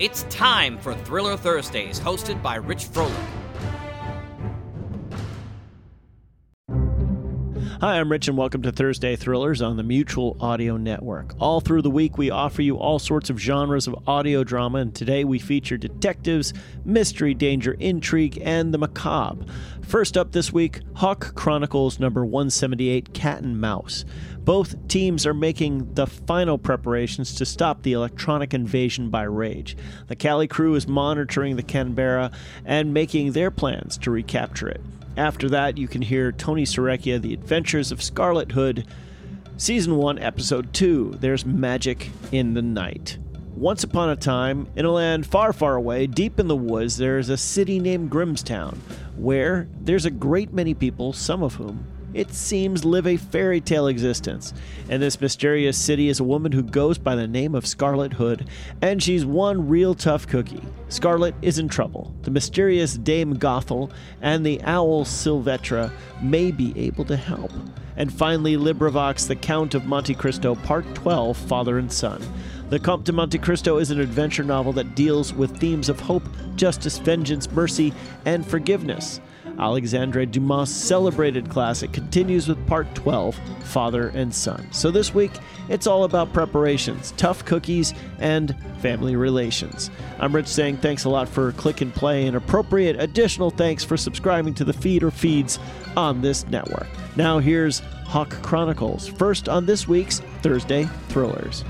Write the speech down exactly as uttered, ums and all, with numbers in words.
It's time for Thriller Thursdays, hosted by Rich Frohler. Hi, I'm Rich, and welcome to Thursday Thrillers on the Mutual Audio Network. All through the week, we offer you all sorts of genres of audio drama, and today we feature detectives, mystery, danger, intrigue, and the macabre. First up this week, Hawk Chronicles number one seventy-eight, Cat and Mouse. Both teams are making the final preparations to stop the electronic invasion by Rage. The Cali crew is monitoring the Canberra and making their plans to recapture it. After that, you can hear Tony Serechia, The Adventures of Scarlett Hood, Season one, Episode two, There's Magic in the Night. Once upon a time, in a land far, far away, deep in the woods, there is a city named Grimstown, where there's a great many people, some of whom it seems live a fairy tale existence. In this mysterious city is a woman who goes by the name of Scarlett Hood, and she's one real tough cookie. Scarlett is in trouble. The mysterious Dame Gothel and the owl Silvetra may be able to help. And finally, LibriVox, The Count of Monte Cristo, Part twelve, Father and Son. The Count of Monte Cristo is an adventure novel that deals with themes of hope, justice, vengeance, mercy, and forgiveness. Alexandre Dumas' celebrated classic continues with Part twelve, Father and Son. So this week, it's all about preparations, tough cookies, and family relations. I'm Rich, saying thanks a lot for click and play, and appropriate additional thanks for subscribing to the feed or feeds on this network. Now here's Hawk Chronicles, first on this week's Thursday Thrillers.